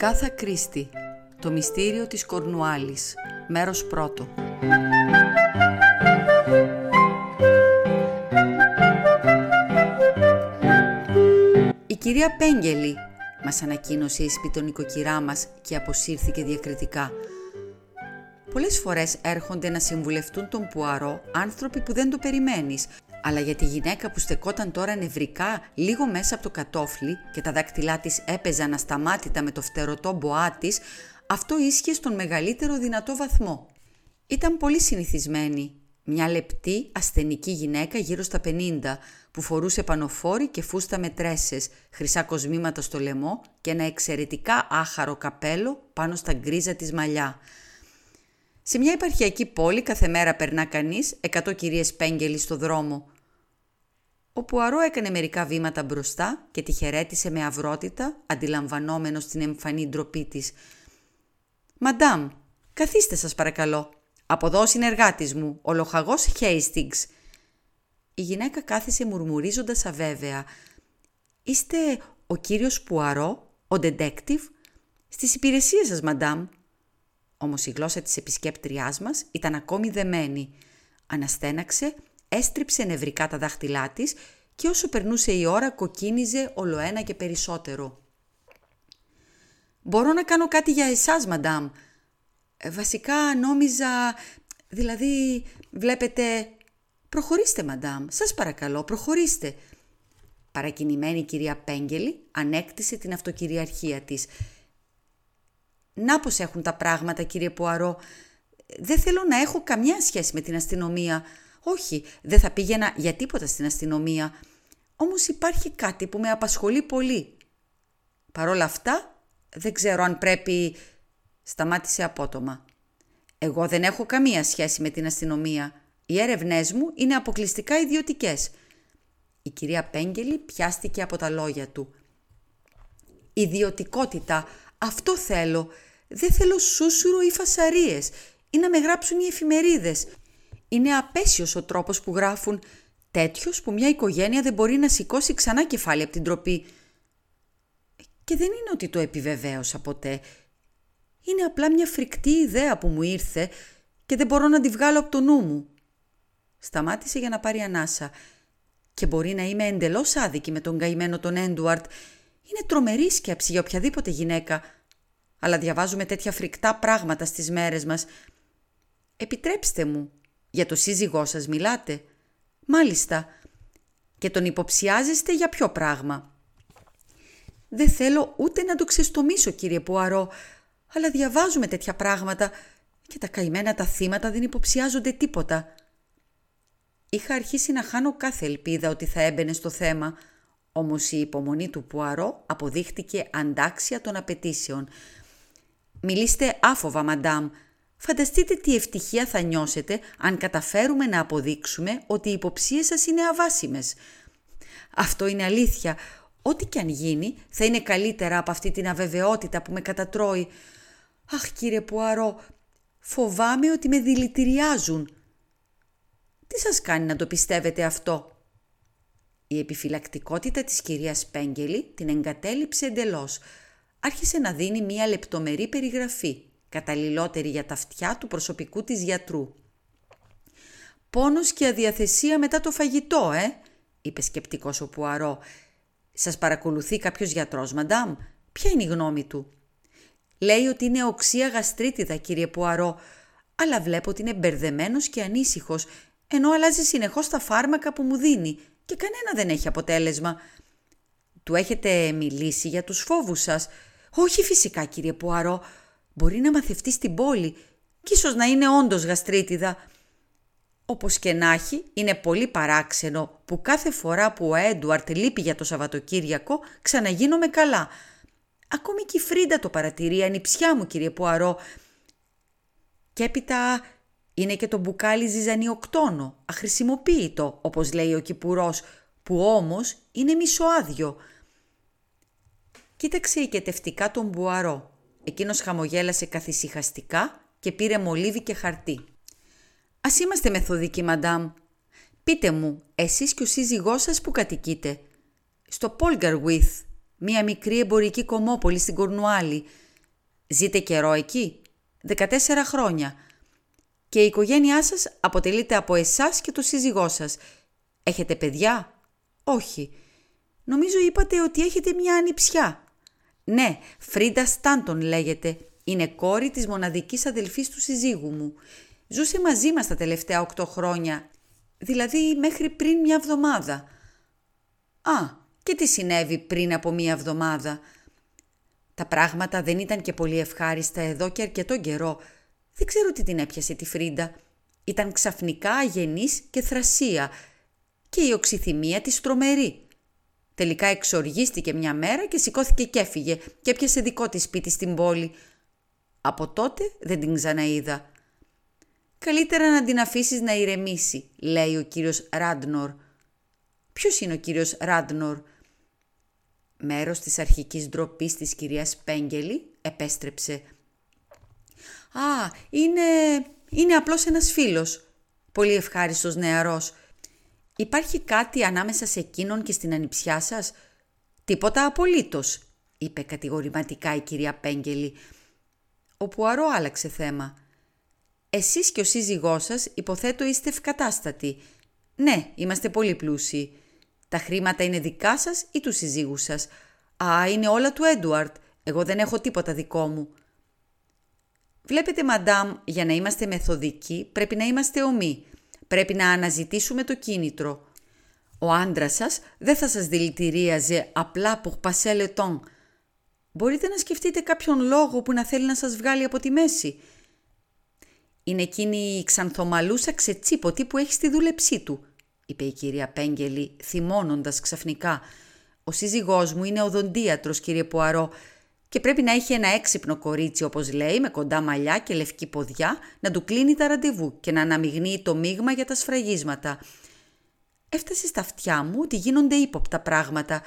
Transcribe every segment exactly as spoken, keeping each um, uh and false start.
Αγκάθα Κρίστι, το μυστήριο της Κορνουάλης, μέρος πρώτο. Η κυρία Πένγκελι, μας ανακοίνωσε η σπιτονικοκυρά μας και αποσύρθηκε διακριτικά. Πολλές φορές έρχονται να συμβουλευτούν τον Πουαρό άνθρωποι που δεν το περιμένεις, αλλά για τη γυναίκα που στεκόταν τώρα νευρικά λίγο μέσα από το κατόφλι και τα δάκτυλά της έπαιζαν ασταμάτητα με το φτερωτό μποά της, αυτό ίσχυε στον μεγαλύτερο δυνατό βαθμό. Ήταν πολύ συνηθισμένη, μια λεπτή ασθενική γυναίκα γύρω στα πενήντα, που φορούσε πανοφόρι και φούστα με τρέσες, χρυσά κοσμήματα στο λαιμό και ένα εξαιρετικά άχαρο καπέλο πάνω στα γκρίζα της μαλλιά. Σε μια επαρχιακή πόλη κάθε μέρα περνά κανείς εκατό κυρίες Πένγκελι στο δρόμο. Ο Πουαρό έκανε μερικά βήματα μπροστά και τη χαιρέτησε με αυρότητα, αντιλαμβανόμενος την εμφανή ντροπή της. «Μαντάμ, καθίστε σας παρακαλώ. Από εδώ ο συνεργάτης μου, ο λοχαγός Χέιστιγκς». Η γυναίκα κάθισε μουρμουρίζοντας αβέβαια. «Είστε ο κύριος Πουαρό, ο detective? Στις υπηρεσίες σας, μαντάμ». Όμως η γλώσσα της επισκέπτριάς μας ήταν ακόμη δεμένη. Αναστέναξε, έστριψε νευρικά τα δάχτυλά της και όσο περνούσε η ώρα κοκκίνιζε ολοένα και περισσότερο. «Μπορώ να κάνω κάτι για εσάς, μαντάμ? Ε, βασικά νόμιζα... δηλαδή, βλέπετε... Προχωρήστε, μαντάμ, σας παρακαλώ, προχωρήστε». Παρακινημένη η κυρία Πένγκελι ανέκτησε την αυτοκυριαρχία της. «Να πως έχουν τα πράγματα, κύριε Πουαρό. Δεν θέλω να έχω καμιά σχέση με την αστυνομία. Όχι, δεν θα πήγαινα για τίποτα στην αστυνομία. Όμως υπάρχει κάτι που με απασχολεί πολύ. Παρ' όλα αυτά, δεν ξέρω αν πρέπει...» Σταμάτησε απότομα. «Εγώ δεν έχω καμία σχέση με την αστυνομία. Οι έρευνές μου είναι αποκλειστικά ιδιωτικές». Η κυρία Πένγκελι πιάστηκε από τα λόγια του. «Ιδιωτικότητα. Αυτό θέλω. Δεν θέλω σούσουρο ή φασαρίες ή να με γράψουν οι εφημερίδες. Είναι απέσιος ο τρόπος που γράφουν. Τέτοιος που μια οικογένεια δεν μπορεί να σηκώσει ξανά κεφάλι από την ντροπή. Και δεν είναι ότι το επιβεβαίωσα ποτέ. Είναι απλά μια φρικτή ιδέα που μου ήρθε και δεν μπορώ να τη βγάλω από το νου μου». Σταμάτησε για να πάρει ανάσα. «Και μπορεί να είμαι εντελώς άδικη με τον καημένο τον Έντουαρτ. Είναι τρομερή σκέψη για οποιαδήποτε γυναίκα. Αλλά διαβάζουμε τέτοια φρικτά πράγματα στις μέρες μας. Επιτρέψτε μου, για το σύζυγό σας μιλάτε? Μάλιστα. Και τον υποψιάζεστε για ποιο πράγμα? Δεν θέλω ούτε να το ξεστομίσω, κύριε Πουαρό. Αλλά διαβάζουμε τέτοια πράγματα και τα καημένα τα θύματα δεν υποψιάζονται τίποτα». Είχα αρχίσει να χάνω κάθε ελπίδα ότι θα έμπαινε στο θέμα, όμως η υπομονή του Πουαρό αποδείχτηκε αντάξια των απαιτήσεων. «Μιλήστε άφοβα, μαντάμ. Φανταστείτε τι ευτυχία θα νιώσετε αν καταφέρουμε να αποδείξουμε ότι οι υποψίες σας είναι αβάσιμες. Αυτό είναι αλήθεια. Ό,τι και αν γίνει θα είναι καλύτερα από αυτή την αβεβαιότητα που με κατατρώει. Αχ, κύριε Πουαρό, φοβάμαι ότι με δηλητηριάζουν». «Τι σας κάνει να το πιστεύετε αυτό?» Η επιφυλακτικότητα της κυρίας Πένγκελι την εγκατέλειψε εντελώς. Άρχισε να δίνει μία λεπτομερή περιγραφή, καταλληλότερη για τα αυτιά του προσωπικού της γιατρού. «Πόνος και αδιαθεσία μετά το φαγητό, ε», είπε σκεπτικός ο Πουαρό. «Σας παρακολουθεί κάποιος γιατρός, μαντάμ? Ποια είναι η γνώμη του?» «Λέει ότι είναι οξία γαστρίτιδα, κύριε Πουαρό, αλλά βλέπω ότι είναι μπερδεμένος και ανήσυχος, ενώ αλλάζει συνεχώς τα φάρμακα που μου δίνει και κανένα δεν έχει αποτέλεσμα». «Του έχετε μιλήσει για τους φόβους σας?» «Όχι φυσικά, κύριε Πουαρό. Μπορεί να μαθευτεί στην πόλη και ίσως να είναι όντως γαστρίτιδα. Όπως και να έχει, είναι πολύ παράξενο που κάθε φορά που ο Έντουαρτ λείπει για το Σαββατοκύριακο ξαναγίνομαι καλά. Ακόμη και η Φρίντα το παρατηρεί, ανιψιά μου, κύριε Πουαρό. Και έπειτα είναι και το μπουκάλι ζυζανιοκτόνο, αχρησιμοποίητο, όπως λέει ο κυπουρός, που όμως είναι μισοάδιο». Κοίταξε οικετευτικά τον Πουαρό. Εκείνος χαμογέλασε καθησυχαστικά και πήρε μολύβι και χαρτί. «Ας είμαστε μεθοδικοί, μαντάμ. Πείτε μου, εσείς και ο σύζυγός σας που κατοικείτε?» «Στο Πολγκάργουιθ, μια μικρή εμπορική κομμόπολη στην Κορνουάλη. Ζείτε καιρό εκεί, δεκατέσσερα χρόνια. Και η οικογένειά σας αποτελείται από εσάς και το σύζυγό σας. Έχετε παιδιά? Όχι. Νομίζω είπατε ότι έχετε μια ανιψιά. Ναι, Φρίντα Στάντον λέγεται. Είναι κόρη της μοναδικής αδελφής του συζύγου μου. Ζούσε μαζί μας τα τελευταία οκτώ χρόνια, δηλαδή μέχρι πριν μια εβδομάδα. Α, και τι συνέβη πριν από μια εβδομάδα? Τα πράγματα δεν ήταν και πολύ ευχάριστα εδώ και αρκετό καιρό. Δεν ξέρω τι την έπιασε τη Φρίντα. Ήταν ξαφνικά αγενής και θρασία και η οξυθυμία της τρομερή. Τελικά εξοργίστηκε μια μέρα και σηκώθηκε και έφυγε και έπιασε δικό της σπίτι στην πόλη. Από τότε δεν την ξαναείδα. «Καλύτερα να την αφήσεις να ηρεμήσει», λέει ο κύριος Ράντνορ. «Ποιος είναι ο κύριος Ράντνορ?» Μέρος της αρχικής ντροπής της κυρίας Πένγκελι επέστρεψε. «Α, είναι, είναι απλώς ένας φίλος. Πολύ ευχάριστος νεαρός. Υπάρχει κάτι ανάμεσα σε εκείνον και στην ανιψιά σας?» «Τίποτα απολύτως», είπε κατηγορηματικά η κυρία Πένγκελι. Ο Πουαρό άλλαξε θέμα. «Εσείς και ο σύζυγός σας υποθέτω είστε ευκατάστατοι». «Ναι, είμαστε πολύ πλούσιοι». «Τα χρήματα είναι δικά σας ή του συζύγου σας?» «Α, είναι όλα του Έντουαρτ. Εγώ δεν έχω τίποτα δικό μου». «Βλέπετε, μαντάμ, για να είμαστε μεθοδικοί πρέπει να είμαστε ομοί. Πρέπει να αναζητήσουμε το κίνητρο. Ο άντρας σας δεν θα σας δηλητηρίαζε απλά pour passer le temps. Μπορείτε να σκεφτείτε κάποιον λόγο που να θέλει να σας βγάλει από τη μέση. Είναι εκείνη η ξανθομαλούσα ξετσίποτη που έχει στη δούλεψή του», είπε η κυρία Πένγκελι, θυμώνοντας ξαφνικά. «Ο σύζυγός μου είναι οδοντίατρος, κύριε Πουαρό, και πρέπει να έχει ένα έξυπνο κορίτσι, όπως λέει, με κοντά μαλλιά και λευκή ποδιά, να του κλείνει τα ραντεβού και να αναμειγνύει το μείγμα για τα σφραγίσματα. Έφτασε στα αυτιά μου ότι γίνονται ύποπτα πράγματα.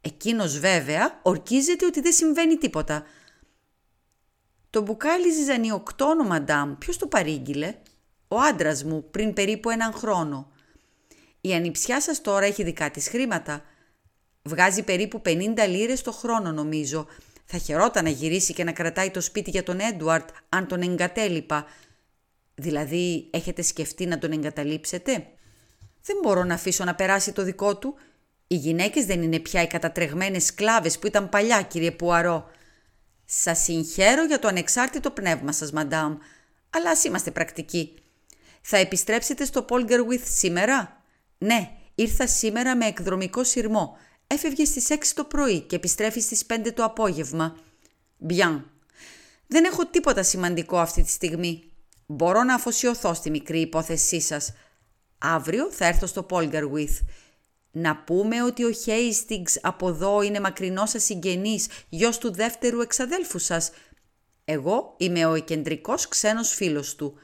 Εκείνος βέβαια ορκίζεται ότι δεν συμβαίνει τίποτα». «Το μπουκάλι ζυζανιοκτόνο, μαντάμ, ποιος το παρήγγειλε?» «Ο άντρας μου, πριν περίπου έναν χρόνο». «Η ανιψιά σας τώρα έχει δικά της χρήματα?» «Βγάζει περίπου πενήντα λίρες το χρόνο, νομίζω. Θα χαιρόταν να γυρίσει και να κρατάει το σπίτι για τον Έντουαρτ, αν τον εγκατέλειπα». «Δηλαδή, έχετε σκεφτεί να τον εγκαταλείψετε?» «Δεν μπορώ να αφήσω να περάσει το δικό του. Οι γυναίκες δεν είναι πια οι κατατρεγμένες σκλάβες που ήταν παλιά, κύριε Πουαρό». «Σας συγχαίρω για το ανεξάρτητο πνεύμα σας, μαντάμ, αλλά ας είμαστε πρακτικοί. Θα επιστρέψετε στο Πολγκάργουιθ σήμερα?» «Ναι, ήρθα σήμερα με εκδρομικό σειρμό. Έφευγε στις έξι το πρωί και επιστρέφει στις πέντε το απόγευμα». «Μπιάν, δεν έχω τίποτα σημαντικό αυτή τη στιγμή. Μπορώ να αφοσιωθώ στη μικρή υπόθεσή σας. Αύριο θα έρθω στο Πολγκάργουιθ. Να πούμε ότι ο Χέιστιγκς από εδώ είναι μακρινός σας συγγενής, γιος του δεύτερου εξαδέλφου σας. Εγώ είμαι ο εκεντρικός ξένος φίλος του.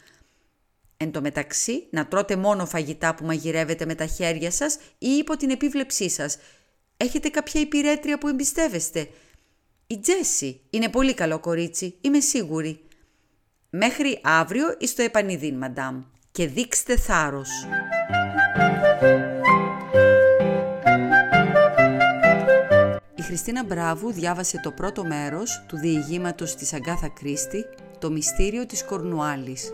Εν τω μεταξύ, να τρώτε μόνο φαγητά που μαγειρεύετε με τα χέρια σας ή υπό την επίβλεψή σας. Έχετε κάποια υπηρέτρια που εμπιστεύεστε?» «Η Τζέσι είναι πολύ καλό κορίτσι, είμαι σίγουρη». «Μέχρι αύριο εις το επανειδήν, μαντάμ, και δείξτε θάρρος». Η Χριστίνα Μπράβου διάβασε το πρώτο μέρος του διηγήματος της Αγκάθα Κρίστη, «Το μυστήριο της Κορνουάλης».